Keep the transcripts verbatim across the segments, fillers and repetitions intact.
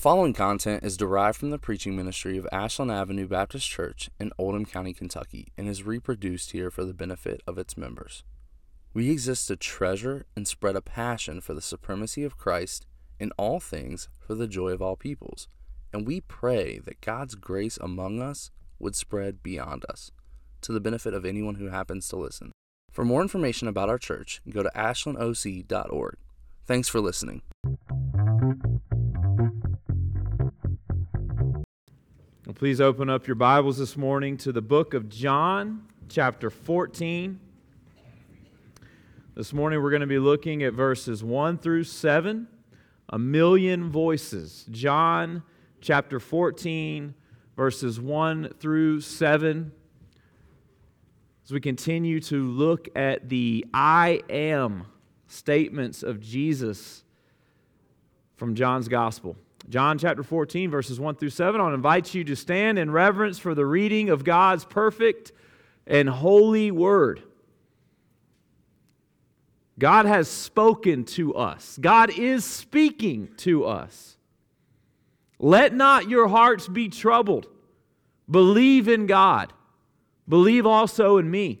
The following content is derived from the preaching ministry of Ashland Avenue Baptist Church in Oldham County, Kentucky, and is reproduced here for the benefit of its members. We exist to treasure and spread a passion for the supremacy of Christ in all things for the joy of all peoples, and we pray that God's grace among us would spread beyond us, to the benefit of anyone who happens to listen. For more information about our church, go to ashland o c dot org. Thanks for listening. Please open up your Bibles this morning to the book of John, chapter fourteen. This morning we're going to be looking at verses one through seven, a million voices. John, chapter fourteen, verses one through seven. As we continue to look at the I am statements of Jesus from John's Gospel. John chapter fourteen, verses one through seven. I'll invite you to stand in reverence for the reading of God's perfect and holy word. God has spoken to us. God is speaking to us. Let not your hearts be troubled. Believe in God. Believe also in me.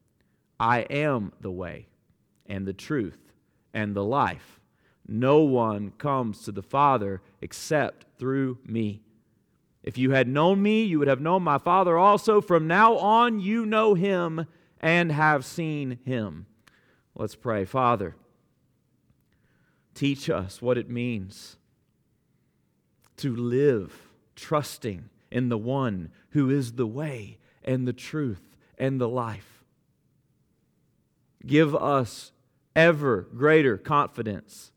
I am the way and the truth and the life. No one comes to the Father except through me. If you had known me, you would have known my Father also. From now on, you know him and have seen him. Let's pray. Father, teach us what it means to live trusting in the one who is the way and the truth and the life. Give us ever greater confidence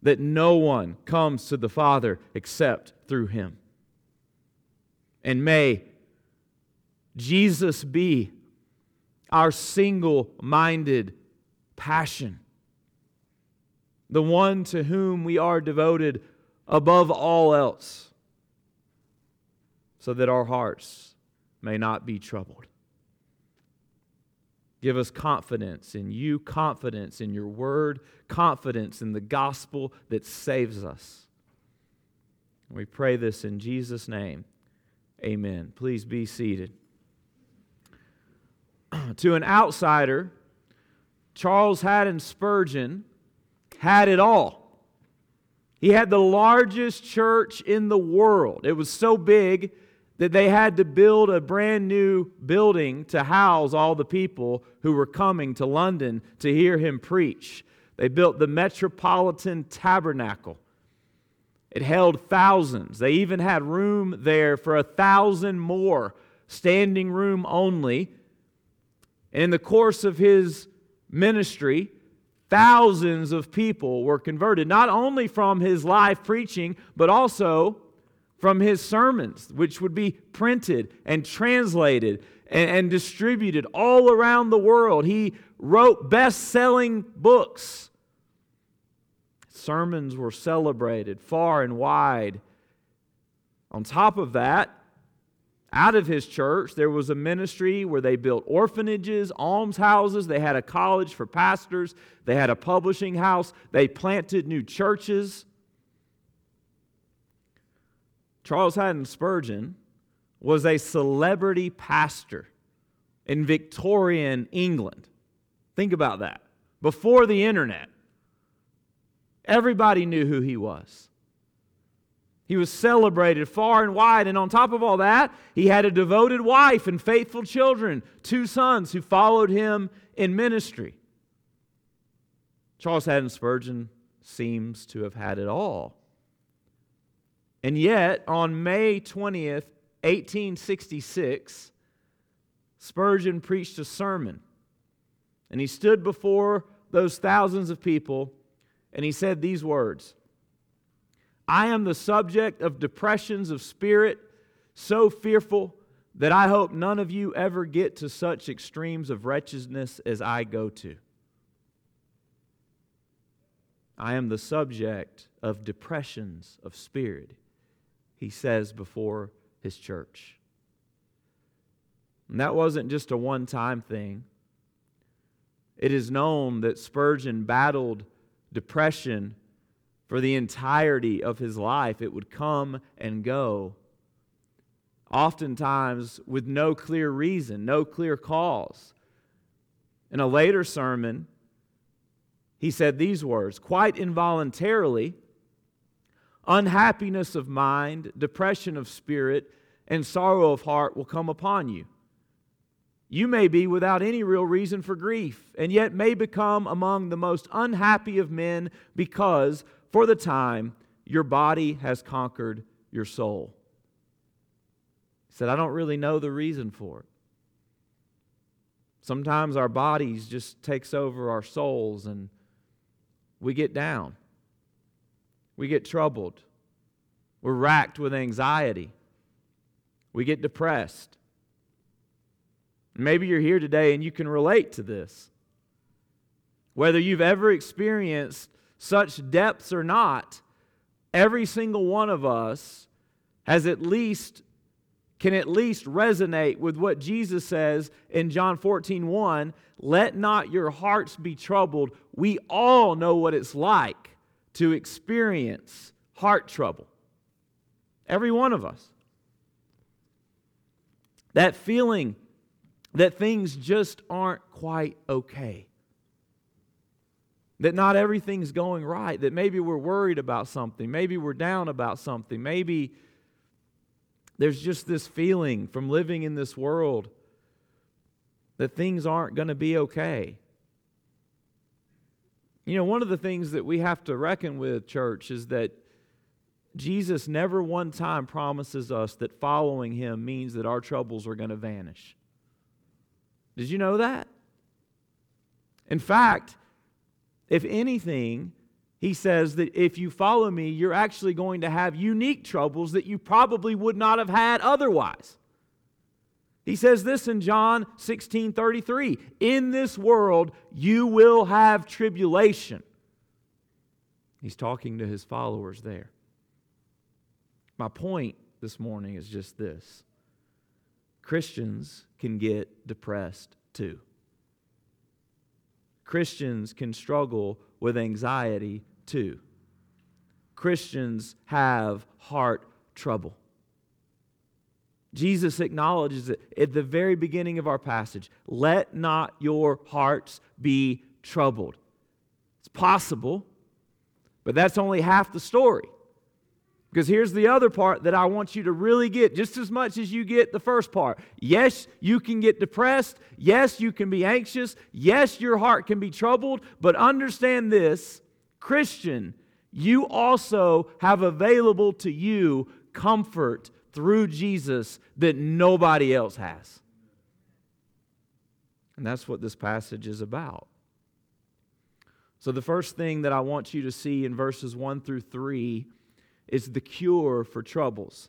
that no one comes to the Father except through him. And may Jesus be our single-minded passion, the one to whom we are devoted above all else, so that our hearts may not be troubled. Give us confidence in you, confidence in your word, confidence in the gospel that saves us. We pray this in Jesus' name. Amen. Please be seated. To an outsider, Charles Haddon Spurgeon had it all. He had the largest church in the world. It was so big that they had to build a brand new building to house all the people who were coming to London to hear him preach. They built the Metropolitan Tabernacle. It held thousands. They even had room there for a thousand more, standing room only. And in the course of his ministry, thousands of people were converted, not only from his live preaching, but also from his sermons, which would be printed and translated and, and distributed all around the world. He wrote best-selling books. Sermons were celebrated far and wide. On top of that, out of his church, there was a ministry where they built orphanages, almshouses. They had a college for pastors. They had a publishing house. They planted new churches. Charles Haddon Spurgeon was a celebrity pastor in Victorian England. Think about that. Before the internet, everybody knew who he was. He was celebrated far and wide, and on top of all that, he had a devoted wife and faithful children, two sons who followed him in ministry. Charles Haddon Spurgeon seems to have had it all. And yet, on May twentieth, eighteen sixty-six, Spurgeon preached a sermon. And he stood before those thousands of people, and he said these words, I am the subject of depressions of spirit, so fearful that I hope none of you ever get to such extremes of wretchedness as I go to. I am the subject of depressions of spirit, he says before his church. And that wasn't just a one-time thing. It is known that Spurgeon battled depression for the entirety of his life. It would come and go, oftentimes with no clear reason, no clear cause. In a later sermon, he said these words, quite involuntarily, unhappiness of mind, depression of spirit, and sorrow of heart will come upon you. You may be without any real reason for grief, and yet may become among the most unhappy of men because, for the time, your body has conquered your soul. He said, I don't really know the reason for it. Sometimes our bodies just takes over our souls and we get down. We get troubled. We're racked with anxiety. We get depressed. Maybe you're here today and you can relate to this. Whether you've ever experienced such depths or not, every single one of us has at least can at least resonate with what Jesus says in John fourteen one, let not your hearts be troubled. We all know what it's like to experience heart trouble. Every one of us. That feeling that things just aren't quite okay. That not everything's going right. That maybe we're worried about something. Maybe we're down about something. Maybe there's just this feeling from living in this world that things aren't going to be okay. You know, one of the things that we have to reckon with, church, is that Jesus never one time promises us that following Him means that our troubles are going to vanish. Did you know that? In fact, if anything, he says that if you follow me, you're actually going to have unique troubles that you probably would not have had otherwise. He says this in John sixteen thirty-three, in this world you will have tribulation. He's talking to his followers there. My point this morning is just this. Christians can get depressed too. Christians can struggle with anxiety too. Christians have heart trouble. Jesus acknowledges it at the very beginning of our passage. Let not your hearts be troubled. It's possible, but that's only half the story. Because here's the other part that I want you to really get, just as much as you get the first part. Yes, you can get depressed. Yes, you can be anxious. Yes, your heart can be troubled. But understand this, Christian, you also have available to you comfort through Jesus that nobody else has. And that's what this passage is about. So the first thing that I want you to see in verses one through three is the cure for troubles.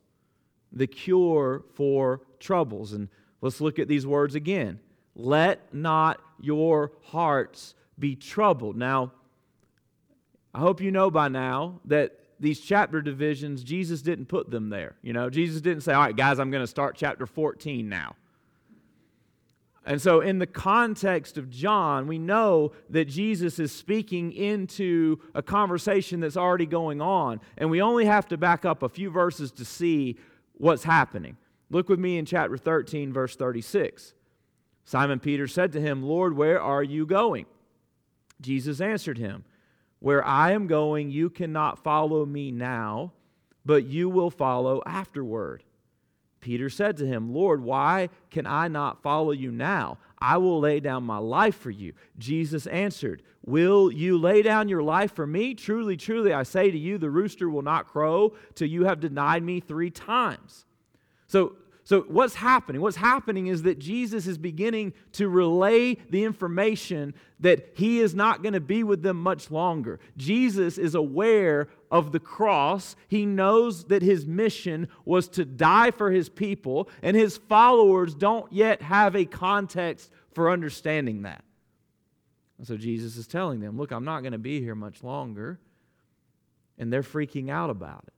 The cure for troubles. And let's look at these words again. Let not your hearts be troubled. Now, I hope you know by now that these chapter divisions, Jesus didn't put them there. You know, Jesus didn't say, all right, guys, I'm going to start chapter fourteen now. And so in the context of John, we know that Jesus is speaking into a conversation that's already going on. And we only have to back up a few verses to see what's happening. Look with me in chapter thirteen, verse thirty-six. Simon Peter said to him, Lord, where are you going? Jesus answered him, where I am going, you cannot follow me now, but you will follow afterward. Peter said to him, Lord, why can I not follow you now? I will lay down my life for you. Jesus answered, will you lay down your life for me? Truly, truly, I say to you, the rooster will not crow till you have denied me three times. So, so what's happening? What's happening is that Jesus is beginning to relay the information that he is not going to be with them much longer. Jesus is aware of the cross. He knows that his mission was to die for his people, and his followers don't yet have a context for understanding that. And so Jesus is telling them, look, I'm not going to be here much longer, and they're freaking out about it.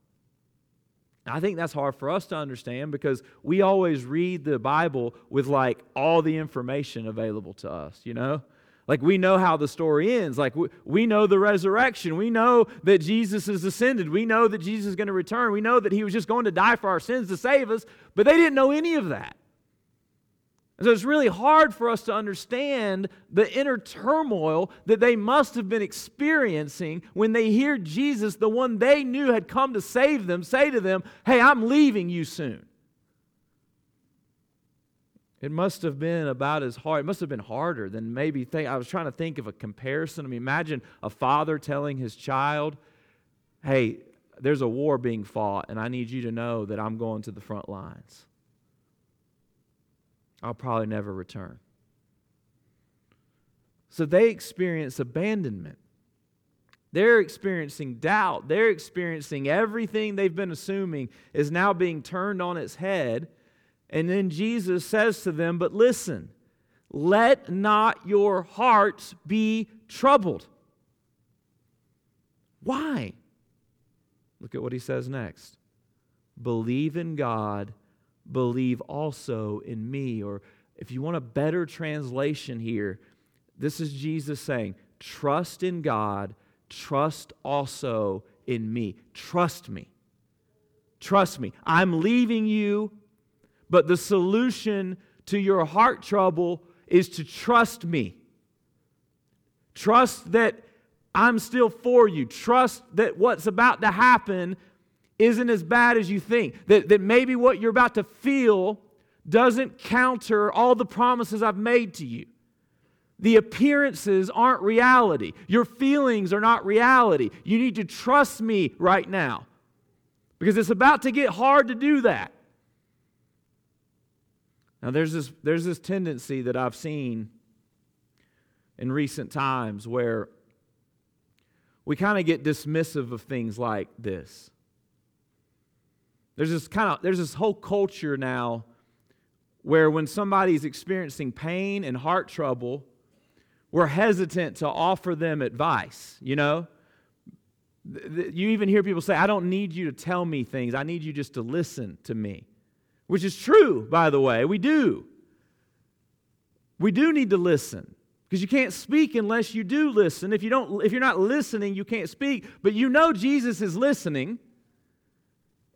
I think that's hard for us to understand because we always read the Bible with like all the information available to us, you know? Like we know how the story ends. Like we, we know the resurrection. We know that Jesus is ascended. We know that Jesus is going to return. We know that he was just going to die for our sins to save us, but they didn't know any of that. And so it's really hard for us to understand the inner turmoil that they must have been experiencing when they hear Jesus, the one they knew had come to save them, say to them, hey, I'm leaving you soon. It must have been about as hard, it must have been harder than maybe, think, I was trying to think of a comparison. I mean, imagine a father telling his child, hey, there's a war being fought and I need you to know that I'm going to the front lines. I'll probably never return. So they experience abandonment. They're experiencing doubt. They're experiencing everything they've been assuming is now being turned on its head. And then Jesus says to them, but listen, let not your hearts be troubled. Why? Look at what he says next. Believe in God. Believe also in me. Or if you want a better translation here, this is Jesus saying, trust in God, trust also in me. Trust me. Trust me. I'm leaving you, but the solution to your heart trouble is to trust me. Trust that I'm still for you. Trust that what's about to happen isn't as bad as you think. That, that maybe what you're about to feel doesn't counter all the promises I've made to you. The appearances aren't reality. Your feelings are not reality. You need to trust me right now because it's about to get hard to do that. Now there's this, there's this tendency that I've seen in recent times where we kind of get dismissive of things like this. There's this kind of there's this whole culture now where when somebody's experiencing pain and heart trouble, we're hesitant to offer them advice, you know? You even hear people say, I don't need you to tell me things. I need you just to listen to me. Which is true, by the way. We do. We do need to listen. Because you can't speak unless you do listen. If you don't, if you're not listening, you can't speak. But you know Jesus is listening.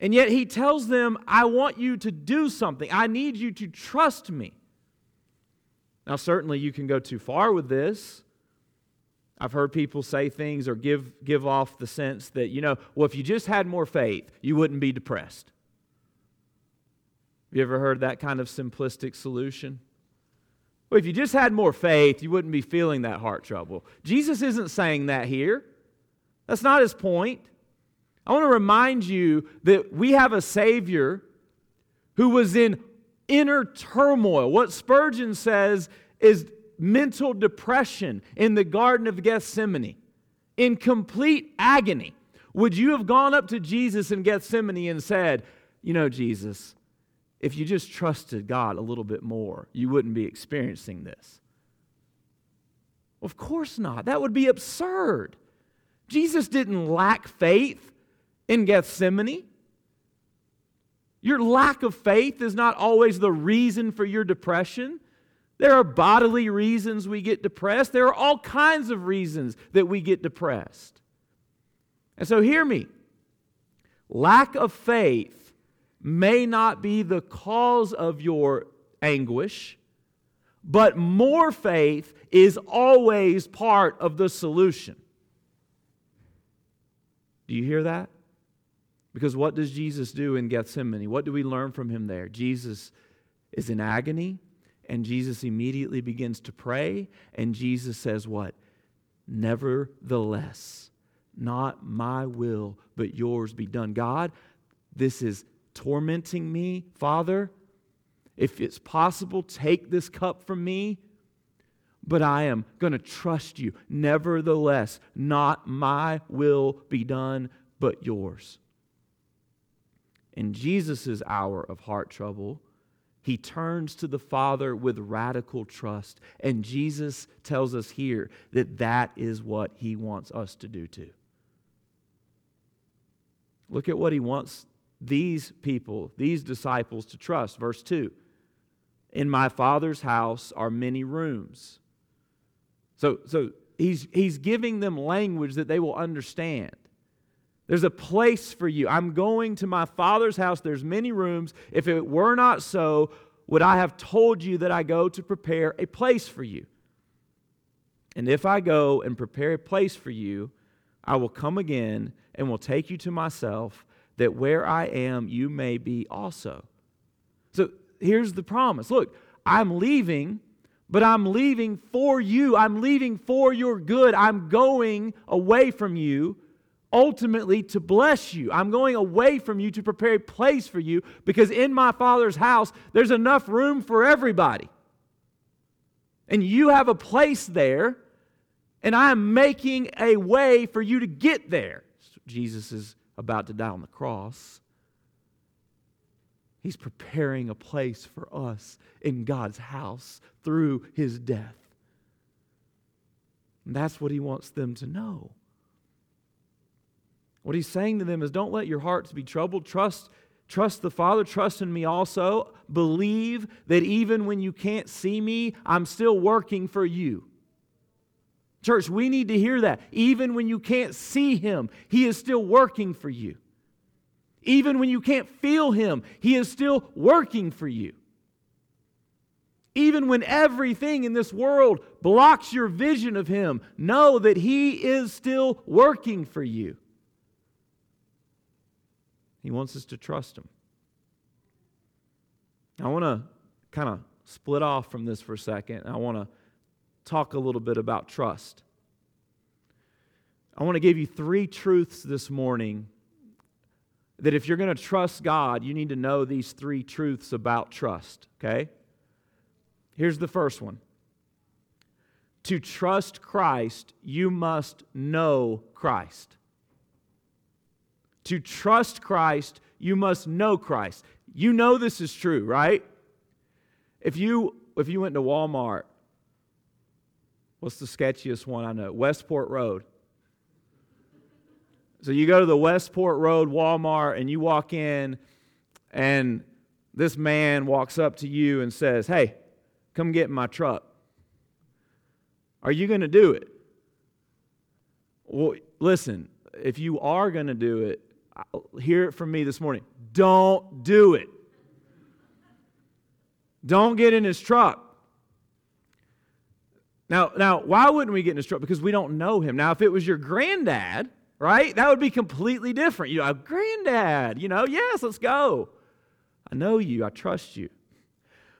And yet he tells them, I want you to do something. I need you to trust me. Now, certainly you can go too far with this. I've heard people say things or give, give off the sense that, you know, well, if you just had more faith, you wouldn't be depressed. Have you ever heard that kind of simplistic solution? Well, if you just had more faith, you wouldn't be feeling that heart trouble. Jesus isn't saying that here. That's not his point. I want to remind you that we have a Savior who was in inner turmoil. What Spurgeon says is mental depression in the Garden of Gethsemane, in complete agony. Would you have gone up to Jesus in Gethsemane and said, you know, Jesus, if you just trusted God a little bit more, you wouldn't be experiencing this? Of course not. That would be absurd. Jesus didn't lack faith in Gethsemane. Your lack of faith is not always the reason for your depression. There are bodily reasons we get depressed. There are all kinds of reasons that we get depressed. And so hear me. Lack of faith may not be the cause of your anguish, but more faith is always part of the solution. Do you hear that? Because what does Jesus do in Gethsemane? What do we learn from him there? Jesus is in agony, and Jesus immediately begins to pray, and Jesus says what? Nevertheless, not my will, but yours be done. God, this is tormenting me. Father, If it's possible, take this cup from me, but I am going to trust you. Nevertheless, not my will be done, but yours. In Jesus' hour of heart trouble, he turns to the Father with radical trust. And Jesus tells us here that that is what he wants us to do too. Look at what he wants these people, these disciples to trust. Verse two, in my Father's house are many rooms. So, so he's, he's giving them language that they will understand. There's a place for you. I'm going to my Father's house. There's many rooms. If it were not so, would I have told you that I go to prepare a place for you? And if I go and prepare a place for you, I will come again and will take you to myself, that where I am, you may be also. So here's the promise. Look, I'm leaving, but I'm leaving for you. I'm leaving for your good. I'm going away from you, ultimately to bless you. I'm going away from you to prepare a place for you, because in my Father's house, there's enough room for everybody. And you have a place there, and I'm making a way for you to get there. Jesus is about to die on the cross. He's preparing a place for us in God's house through his death. And that's what he wants them to know. What he's saying to them is, don't let your hearts be troubled. Trust, trust the Father. Trust in me also. Believe that even when you can't see me, I'm still working for you. Church, we need to hear that. Even when you can't see him, he is still working for you. Even when you can't feel him, he is still working for you. Even when everything in this world blocks your vision of him, know that he is still working for you. He wants us to trust him. I want to kind of split off from this for a second. I want to talk a little bit about trust. I want to give you three truths this morning that if you're going to trust God, you need to know these three truths about trust, okay? Here's the first one. To trust Christ, you must know Christ. To trust Christ, you must know Christ. You know this is true, right? If you if you went to Walmart, what's the sketchiest one I know? Westport Road. So you go to the Westport Road Walmart and you walk in, and this man walks up to you and says, "Hey, come get in my truck." Are you going to do it? Well, listen, if you are going to do it, hear it from me this morning. Don't do it. Don't get in his truck. Now, now, why wouldn't we get in his truck? Because we don't know him. Now, if it was your granddad, right, that would be completely different. You know, granddad, you know, yes, let's go. I know you. I trust you.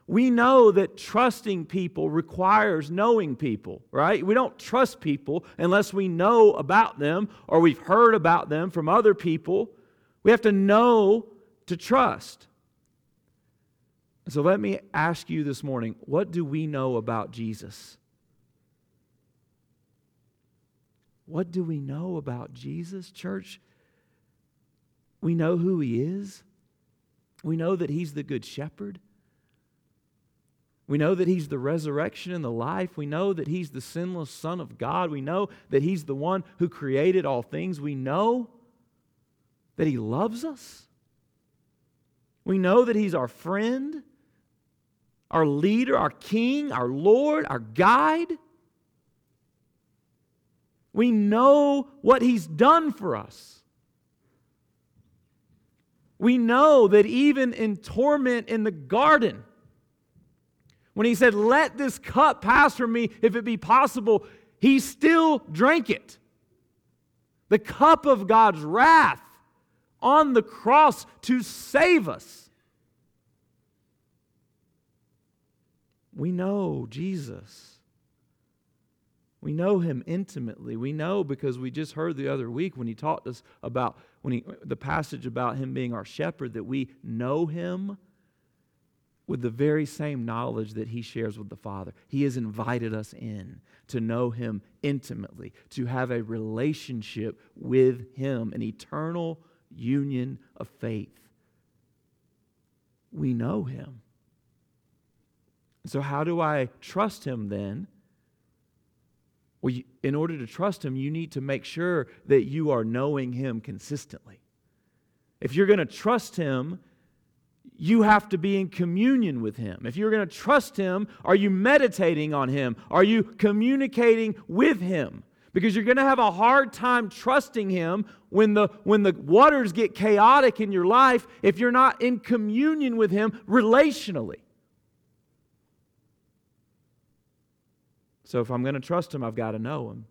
We know that trusting people requires knowing people, right? We don't trust people unless we know about them or we've heard about them from other people. We have to know to trust. So let me ask you this morning, what do we know about Jesus? What do we know about Jesus, church? We know who he is. We know that he's the good shepherd. We know that he's the resurrection and the life. We know that he's the sinless Son of God. We know that he's the one who created all things. We know that he loves us. We know that he's our friend, our leader, our king, our Lord, our guide. We know what he's done for us. We know that even in torment in the garden, when he said, "Let this cup pass from me, if it be possible," he still drank it. The cup of God's wrath on the cross to save us. We know Jesus. We know him intimately. We know because we just heard the other week when he taught us about when he, the passage about him being our shepherd, that we know him. with the very same knowledge that he shares with the Father. He has invited us in to know him intimately, to have a relationship with him, an eternal union of faith. We know him. So how do I trust him then? Well, you, in order to trust him, you need to make sure that you are knowing him consistently. If you're going to trust him, you have to be in communion with him. If you're going to trust him, are you meditating on him? Are you communicating with him? Because you're going to have a hard time trusting him when the, when the waters get chaotic in your life if you're not in communion with him relationally. So if I'm going to trust him, I've got to know him.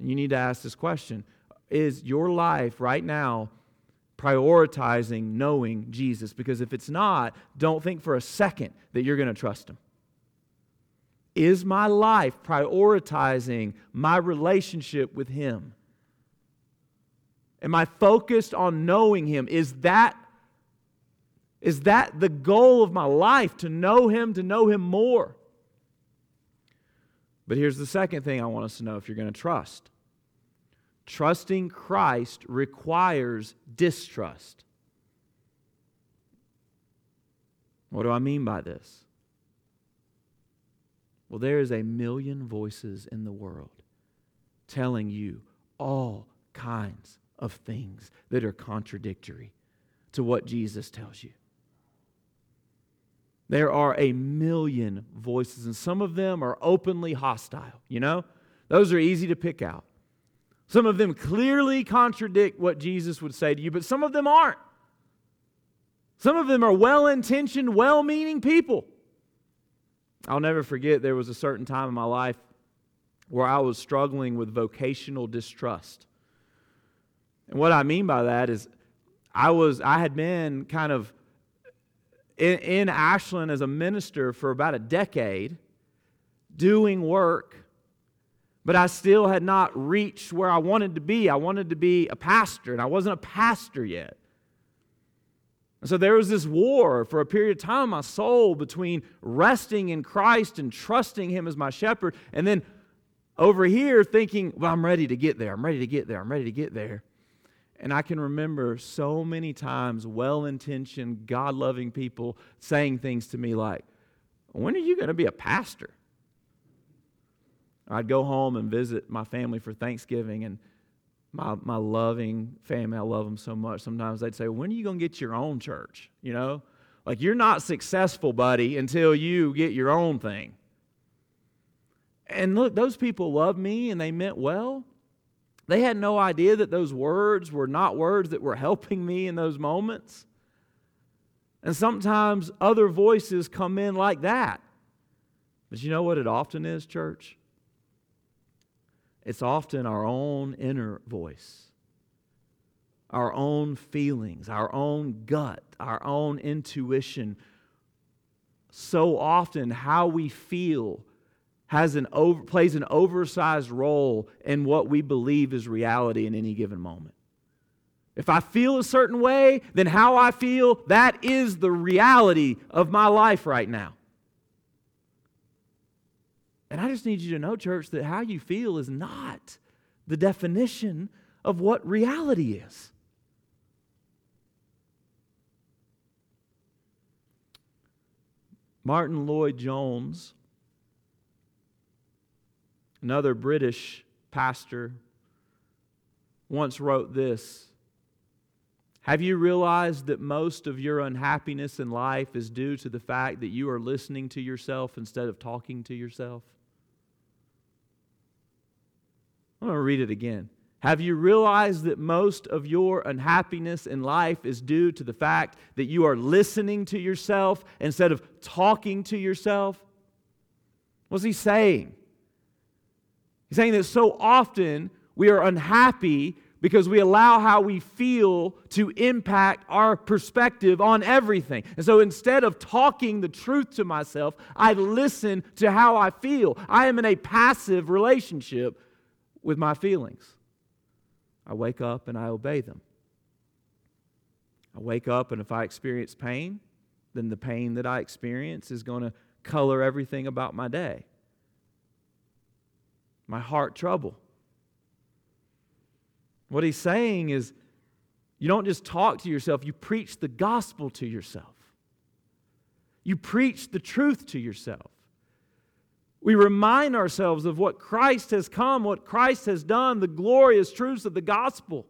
And you need to ask this question. Is your life right now prioritizing knowing Jesus? Because if it's not, don't think for a second that you're going to trust him. Is my life prioritizing my relationship with him? Am I focused on knowing him? Is that is that the goal of my life, to know him, to know him more? But here's the second thing I want us to know if you're going to trust. Trusting Christ requires distrust. What do I mean by this? Well, there is a million voices in the world telling you all kinds of things that are contradictory to what Jesus tells you. There are a million voices, and some of them are openly hostile, you know? Those are easy to pick out. Some of them clearly contradict what Jesus would say to you, but some of them aren't. Some of them are well-intentioned, well-meaning people. I'll never forget there was a certain time in my life where I was struggling with vocational distrust. And what I mean by that is I was I had been kind of In, in Ashland as a minister for about a decade, doing work, but I still had not reached where I wanted to be. I wanted to be a pastor, and I wasn't a pastor yet. And so there was this war for a period of time in my soul between resting in Christ and trusting him as my shepherd, and then over here thinking, well, I'm ready to get there. I'm ready to get there. I'm ready to get there. And I can remember so many times well-intentioned, God-loving people saying things to me like, when are you going to be a pastor? I'd go home and visit my family for Thanksgiving, and my my loving family, I love them so much, sometimes they'd say, when are you going to get your own church? You know, like, you're not successful, buddy, until you get your own thing. And look, those people loved me, and they meant well. They had no idea that those words were not words that were helping me in those moments. And sometimes other voices come in like that. But you know what it often is, church? It's often our own inner voice, our own feelings, our own gut, our own intuition. So often how we feel Has an over, plays an oversized role in what we believe is reality in any given moment. If I feel a certain way, then how I feel, that is the reality of my life right now. And I just need you to know, church, that how you feel is not the definition of what reality is. Martin Lloyd Jones, another British pastor, once wrote this: have you realized that most of your unhappiness in life is due to the fact that you are listening to yourself instead of talking to yourself? I'm going to read it again. Have you realized that most of your unhappiness in life is due to the fact that you are listening to yourself instead of talking to yourself? What's he saying? He's saying that so often we are unhappy because we allow how we feel to impact our perspective on everything. And so instead of talking the truth to myself, I listen to how I feel. I am in a passive relationship with my feelings. I wake up and I obey them. I wake up, and if I experience pain, then the pain that I experience is going to color everything about my day. My heart trouble. What he's saying is, you don't just talk to yourself, you preach the gospel to yourself. You preach the truth to yourself. We remind ourselves of what Christ has come, what Christ has done, the glorious truths of the gospel.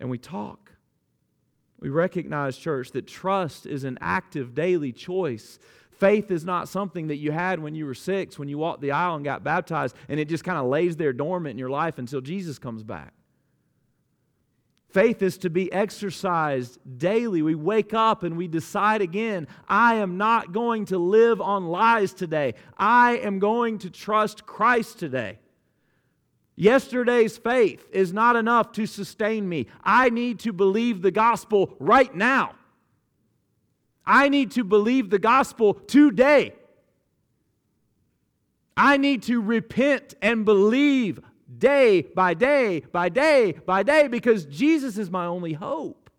And we talk. We recognize, church, that trust is an active daily choice. Faith is not something that you had when you were six, when you walked the aisle and got baptized, and it just kind of lays there dormant in your life until Jesus comes back. Faith is to be exercised daily. We wake up and we decide again, I am not going to live on lies today. I am going to trust Christ today. Yesterday's faith is not enough to sustain me. I need to believe the gospel right now. I need to believe the gospel today. I need to repent and believe day by day by day by day, because Jesus is my only hope.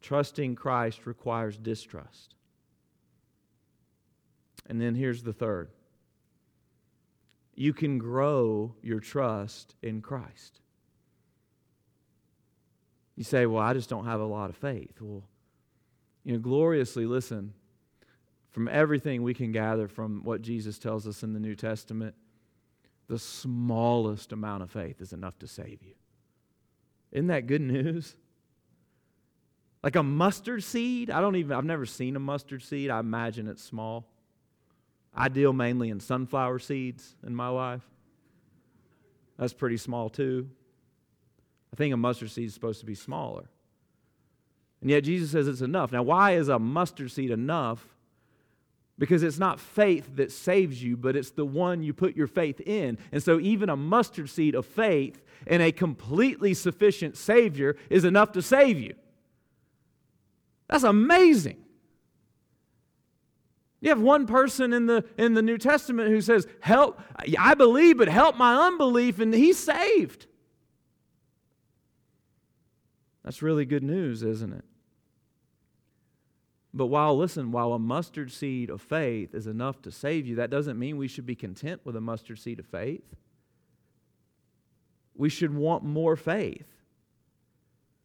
Trusting Christ requires distrust. And then here's the third. You can grow your trust in Christ. You say, well, I just don't have a lot of faith. Well, you know, gloriously, listen, from everything we can gather from what Jesus tells us in the New Testament, the smallest amount of faith is enough to save you. Isn't that good news? Like a mustard seed? I don't even, I've never seen a mustard seed. I imagine it's small. I deal mainly in sunflower seeds in my life. That's pretty small too. I think a mustard seed is supposed to be smaller. And yet Jesus says it's enough. Now, why is a mustard seed enough? Because it's not faith that saves you, but it's the one you put your faith in. And so even a mustard seed of faith and a completely sufficient Savior is enough to save you. That's amazing. You have one person in the in the New Testament who says, "Help, I believe, but help my unbelief," and he's saved. That's really good news, isn't it? But while, listen, while a mustard seed of faith is enough to save you, that doesn't mean we should be content with a mustard seed of faith. We should want more faith.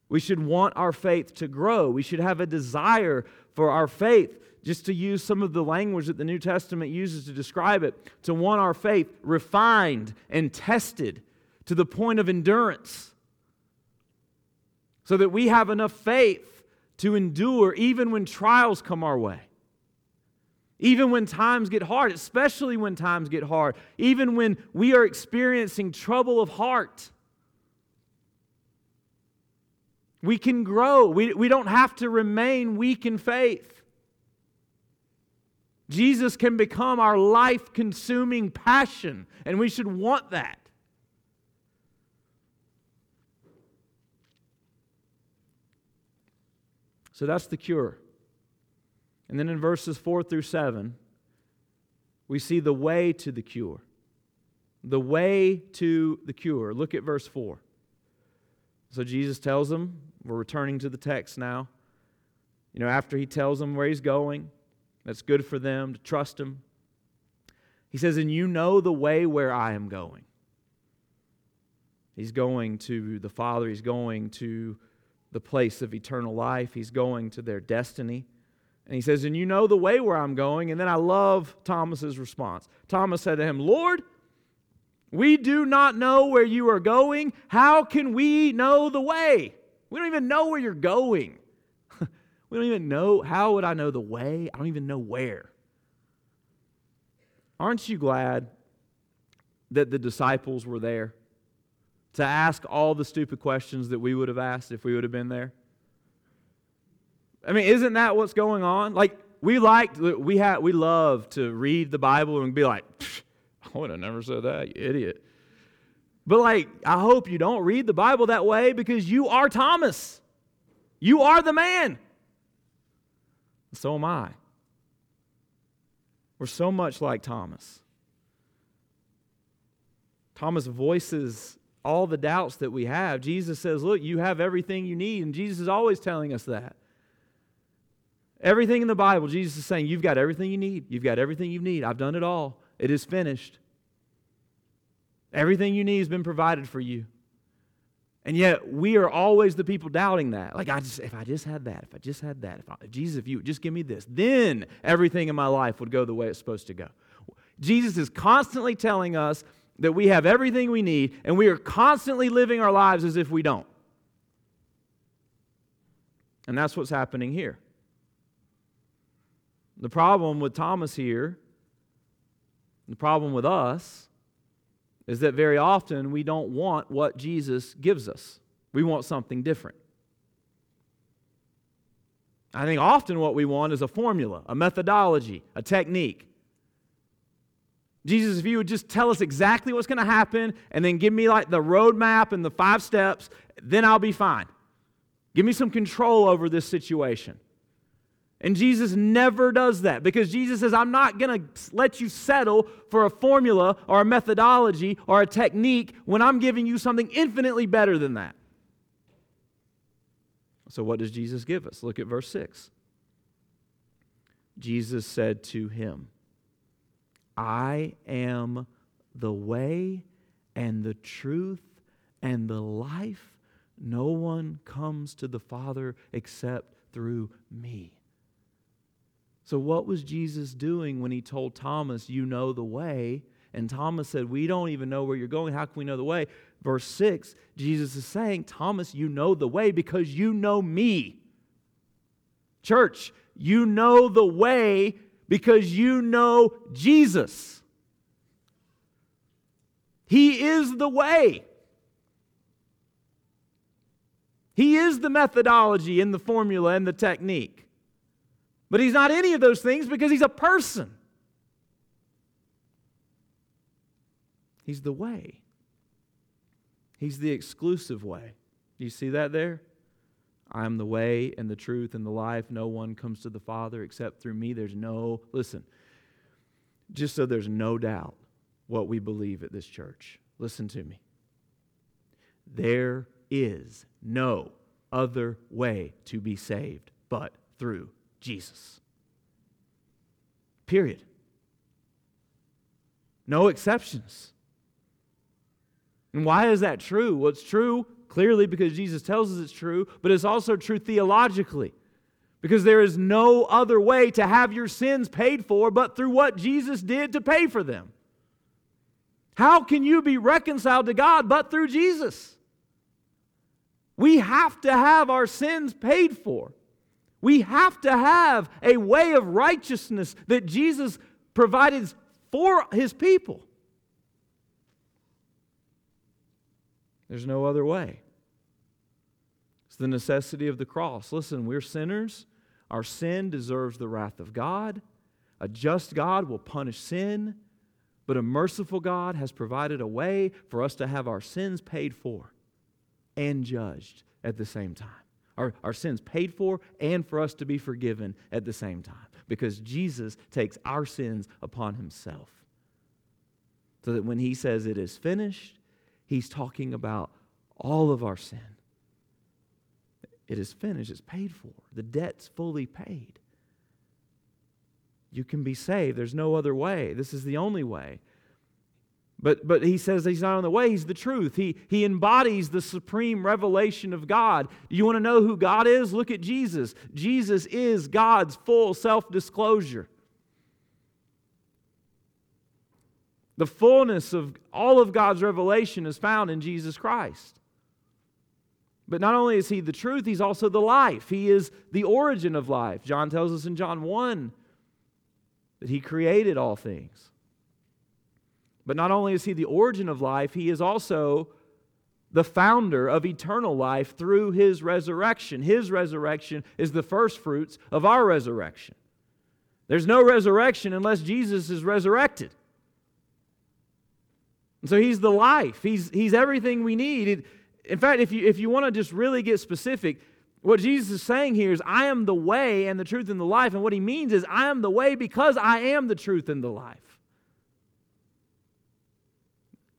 We should want our faith to grow. We should have a desire for our faith, just to use some of the language that the New Testament uses to describe it, to want our faith refined and tested to the point of endurance, so that we have enough faith to endure even when trials come our way. Even when times get hard, especially when times get hard. Even when we are experiencing trouble of heart. We can grow. We, we don't have to remain weak in faith. Jesus can become our life-consuming passion, and we should want that. So that's the cure. And then in verses four through seven, we see the way to the cure. The way to the cure. Look at verse four. So Jesus tells them, we're returning to the text now. You know, after he tells them where he's going, that's good for them to trust him. He says, "And you know the way where I am going." He's going to the Father. He's going to the place of eternal life. He's going to their destiny. And he says, "And you know the way where I'm going." And then I love Thomas's response. Thomas said to him, "Lord, we do not know where you are going. How can we know the way? We don't even know where you're going. We don't even know. How would I know the way? I don't even know where." Aren't you glad that the disciples were there to ask all the stupid questions that we would have asked if we would have been there? I mean, isn't that what's going on? Like, we liked, we had, we love to read the Bible and be like, "I would have never said that, you idiot." But like, I hope you don't read the Bible that way, because you are Thomas. You are the man. So am I. We're so much like Thomas. Thomas voices all the doubts that we have. Jesus says, look, you have everything you need. And Jesus is always telling us that. Everything in the Bible, Jesus is saying, you've got everything you need. You've got everything you need. I've done it all. It is finished. Everything you need has been provided for you. And yet, we are always the people doubting that. Like, I just, if I just had that, if I just had that, if I, Jesus, if you would just give me this, then everything in my life would go the way it's supposed to go. Jesus is constantly telling us that we have everything we need, and we are constantly living our lives as if we don't. And that's what's happening here. The problem with Thomas here, the problem with us, is that very often we don't want what Jesus gives us. We want something different. I think often what we want is a formula, a methodology, a technique. Jesus, if you would just tell us exactly what's going to happen and then give me like the roadmap and the five steps, then I'll be fine. Give me some control over this situation. And Jesus never does that, because Jesus says, I'm not going to let you settle for a formula or a methodology or a technique when I'm giving you something infinitely better than that. So what does Jesus give us? Look at verse six. Jesus said to him, I am the way and the truth and the life. No one comes to the Father except through me. So what was Jesus doing when he told Thomas, you know the way? And Thomas said, we don't even know where you're going. How can we know the way? Verse six, Jesus is saying, Thomas, you know the way because you know me. Church, you know the way because you know Jesus. He is the way. He is the methodology and the formula and the technique. But he's not any of those things because he's a person. He's the way. He's the exclusive way. Do you see that there? I am the way and the truth and the life. No one comes to the Father except through me. There's no, listen, just so there's no doubt what we believe at this church. Listen to me. There is no other way to be saved but through Jesus. Period. No exceptions. And why is that true? Well, it's true clearly because Jesus tells us it's true, but it's also true theologically because there is no other way to have your sins paid for but through what Jesus did to pay for them. How can you be reconciled to God but through Jesus? We have to have our sins paid for. We have to have a way of righteousness that Jesus provided for His people. There's no other way. It's the necessity of the cross. Listen, we're sinners. Our sin deserves the wrath of God. A just God will punish sin, but a merciful God has provided a way for us to have our sins paid for and judged at the same time. Our, our sins paid for and for us to be forgiven at the same time, because Jesus takes our sins upon Himself. So that when He says it is finished, He's talking about all of our sin. It is finished. It's paid for. The debt's fully paid. You can be saved. There's no other way. This is the only way. But but he says he's not on the way, he's the truth. He, he embodies the supreme revelation of God. You want to know who God is? Look at Jesus. Jesus is God's full self-disclosure. The fullness of all of God's revelation is found in Jesus Christ. But not only is He the truth, He's also the life. He is the origin of life. John tells us in John one that He created all things. But not only is He the origin of life, He is also the founder of eternal life through His resurrection. His resurrection is the first fruits of our resurrection. There's no resurrection unless Jesus is resurrected. And so He's the life. He's, he's everything we need. In fact, if you, if you want to just really get specific, what Jesus is saying here is, I am the way and the truth and the life. And what He means is, I am the way because I am the truth and the life.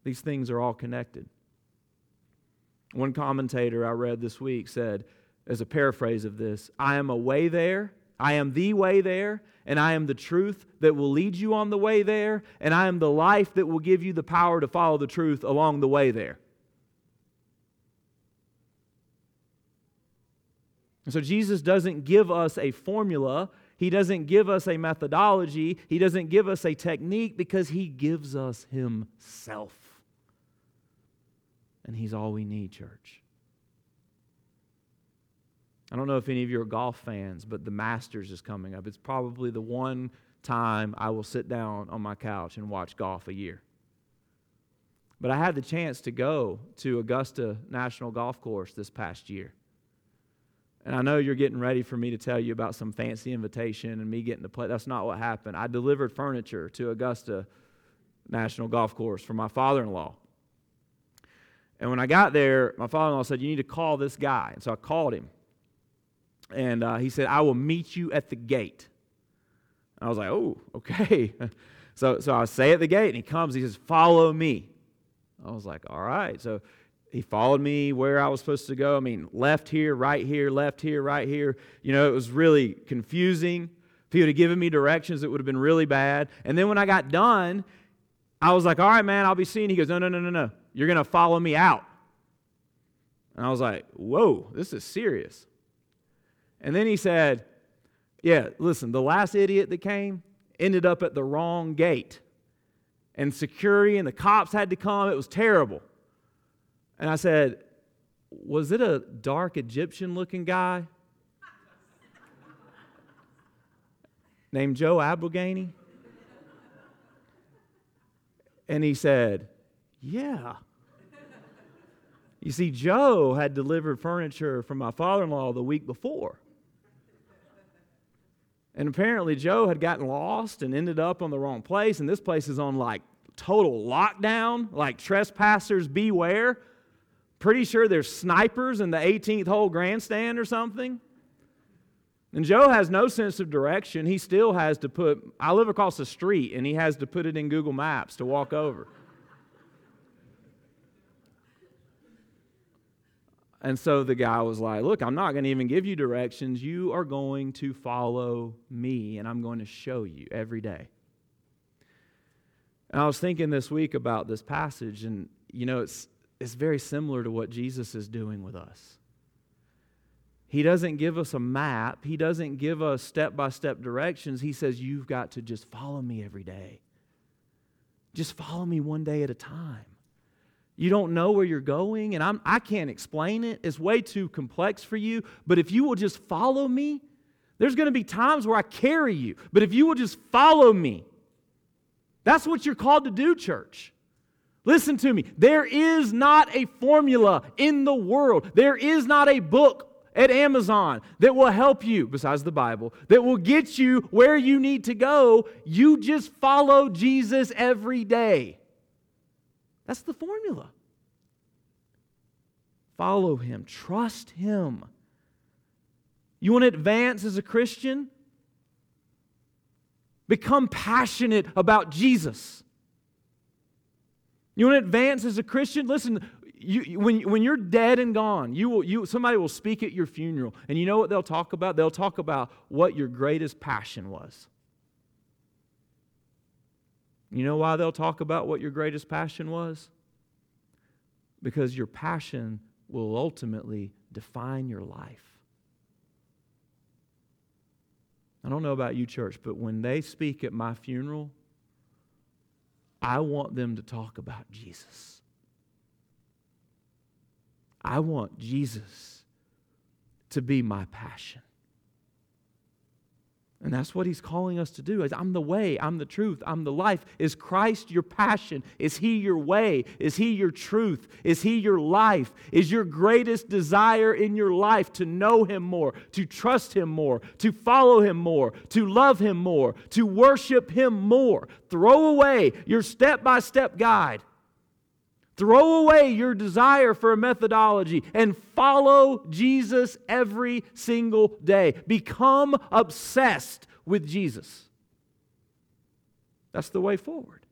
These things are all connected. One commentator I read this week said, as a paraphrase of this, I am a way there, I am the way there, and I am the truth that will lead you on the way there, and I am the life that will give you the power to follow the truth along the way there. And so Jesus doesn't give us a formula, He doesn't give us a methodology, He doesn't give us a technique, because He gives us Himself. And He's all we need, church. I don't know if any of you are golf fans, but the Masters is coming up. It's probably the one time I will sit down on my couch and watch golf a year. But I had the chance to go to Augusta National Golf Course this past year. And I know you're getting ready for me to tell you about some fancy invitation and me getting to play. That's not what happened. I delivered furniture to Augusta National Golf Course for my father-in-law. And when I got there, my father-in-law said, you need to call this guy. And so I called him. And uh, he said, I will meet you at the gate. And I was like, oh, okay. so so I say at the gate, and he comes. He says, follow me. I was like, all right. So he followed me where I was supposed to go. I mean, left here, right here, left here, right here. You know, it was really confusing. If he would have given me directions, it would have been really bad. And then when I got done, I was like, all right, man, I'll be seeing you. He goes, no, no, no, no, no. You're going to follow me out. And I was like, whoa, this is serious. And then he said, yeah, listen, the last idiot that came ended up at the wrong gate. And security and the cops had to come. It was terrible. And I said, was it a dark Egyptian-looking guy named Joe Abelgani? And he said, yeah. You see, Joe had delivered furniture from my father-in-law the week before. And apparently Joe had gotten lost and ended up on the wrong place, and this place is on like total lockdown, like trespassers beware. Pretty sure there's snipers in the eighteenth hole grandstand or something. And Joe has no sense of direction. He still has to put, I live across the street, and he has to put it in Google Maps to walk over. And so the guy was like, look, I'm not going to even give you directions. You are going to follow me, and I'm going to show you every day. And I was thinking this week about this passage, and, you know, it's it's very similar to what Jesus is doing with us. He doesn't give us a map. He doesn't give us step-by-step directions. He says, you've got to just follow me every day. Just follow me one day at a time. You don't know where you're going, and I'm, I can't explain it. It's way too complex for you. But if you will just follow me, there's going to be times where I carry you. But if you will just follow me, that's what you're called to do, church. Listen to me. There is not a formula in the world. There is not a book at Amazon that will help you, besides the Bible, that will get you where you need to go. You just follow Jesus every day. That's the formula. Follow Him. Trust Him. You want to advance as a Christian? Become passionate about Jesus. You want to advance as a Christian? Listen, you, when, when you're dead and gone, you will, you, somebody will speak at your funeral. And you know what they'll talk about? They'll talk about what your greatest passion was. You know why they'll talk about what your greatest passion was? Because your passion will ultimately define your life. I don't know about you, church, but when they speak at my funeral, I want them to talk about Jesus. I want Jesus to be my passion. And that's what He's calling us to do. Is I'm the way, I'm the truth, I'm the life. Is Christ your passion? Is He your way? Is He your truth? Is He your life? Is your greatest desire in your life to know Him more, to trust Him more, to follow Him more, to love Him more, to worship Him more? Throw away your step-by-step guide. Throw away your desire for a methodology and follow Jesus every single day. Become obsessed with Jesus. That's the way forward.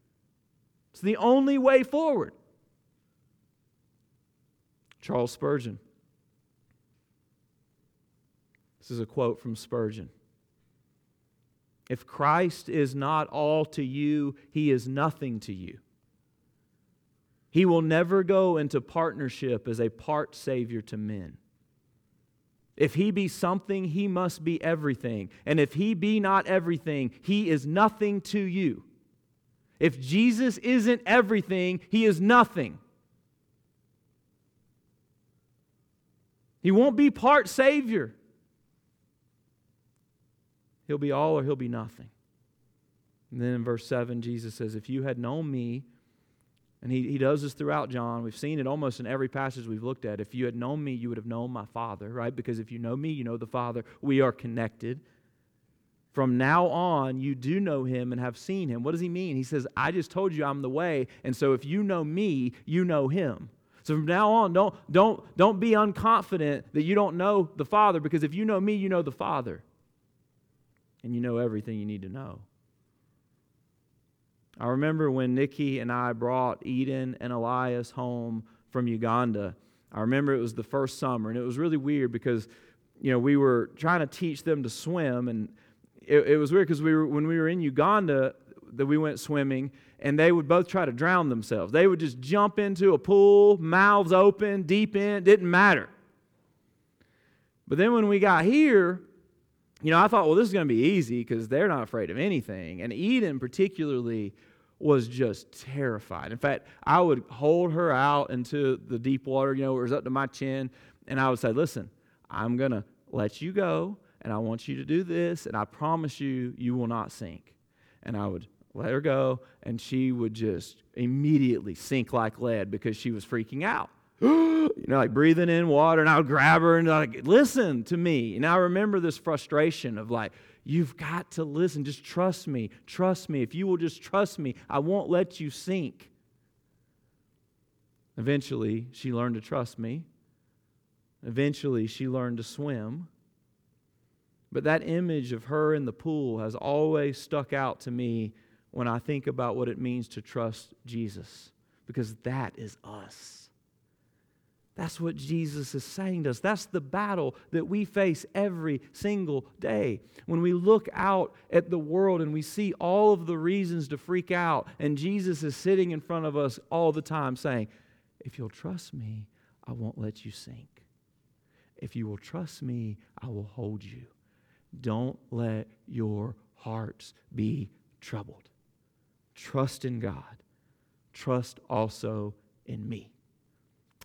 It's the only way forward. Charles Spurgeon. This is a quote from Spurgeon. "If Christ is not all to you, He is nothing to you. He will never go into partnership as a part-savior to men. If He be something, He must be everything. And if He be not everything, He is nothing to you. If Jesus isn't everything, He is nothing. He won't be part Savior. He'll be all or He'll be nothing." And then in verse seven, Jesus says, "If you had known me," and he, he does this throughout John. We've seen it almost in every passage we've looked at. If you had known me, you would have known my Father, right? Because if you know me, you know the Father. We are connected. From now on, you do know Him and have seen Him. What does He mean? He says, I just told you I'm the way, and so if you know me, you know Him. So from now on, don't, don't, don't be unconfident that you don't know the Father, because if you know me, you know the Father. And you know everything you need to know. I remember when Nikki and I brought Eden and Elias home from Uganda. I remember it was the first summer, and it was really weird because, you know, we were trying to teach them to swim, and it, it was weird because we were when we were in Uganda that we went swimming, and they would both try to drown themselves. They would just jump into a pool, mouths open, deep in, didn't matter. But then when we got here, you know, I thought, well, this is going to be easy because they're not afraid of anything. And Eden particularly was just terrified. In fact, I would hold her out into the deep water, you know, where it was up to my chin. And I would say, listen, I'm going to let you go, and I want you to do this, and I promise you, you will not sink. And I would let her go, and she would just immediately sink like lead because she was freaking out. You know, like breathing in water, and I would grab her and like, listen to me. And I remember this frustration of like, you've got to listen. Just trust me. Trust me. If you will just trust me, I won't let you sink. Eventually, she learned to trust me. Eventually, she learned to swim. But that image of her in the pool has always stuck out to me when I think about what it means to trust Jesus, because that is us. That's what Jesus is saying to us. That's the battle that we face every single day. When we look out at the world and we see all of the reasons to freak out, and Jesus is sitting in front of us all the time saying, if you'll trust me, I won't let you sink. If you will trust me, I will hold you. Don't let your hearts be troubled. Trust in God. Trust also in me.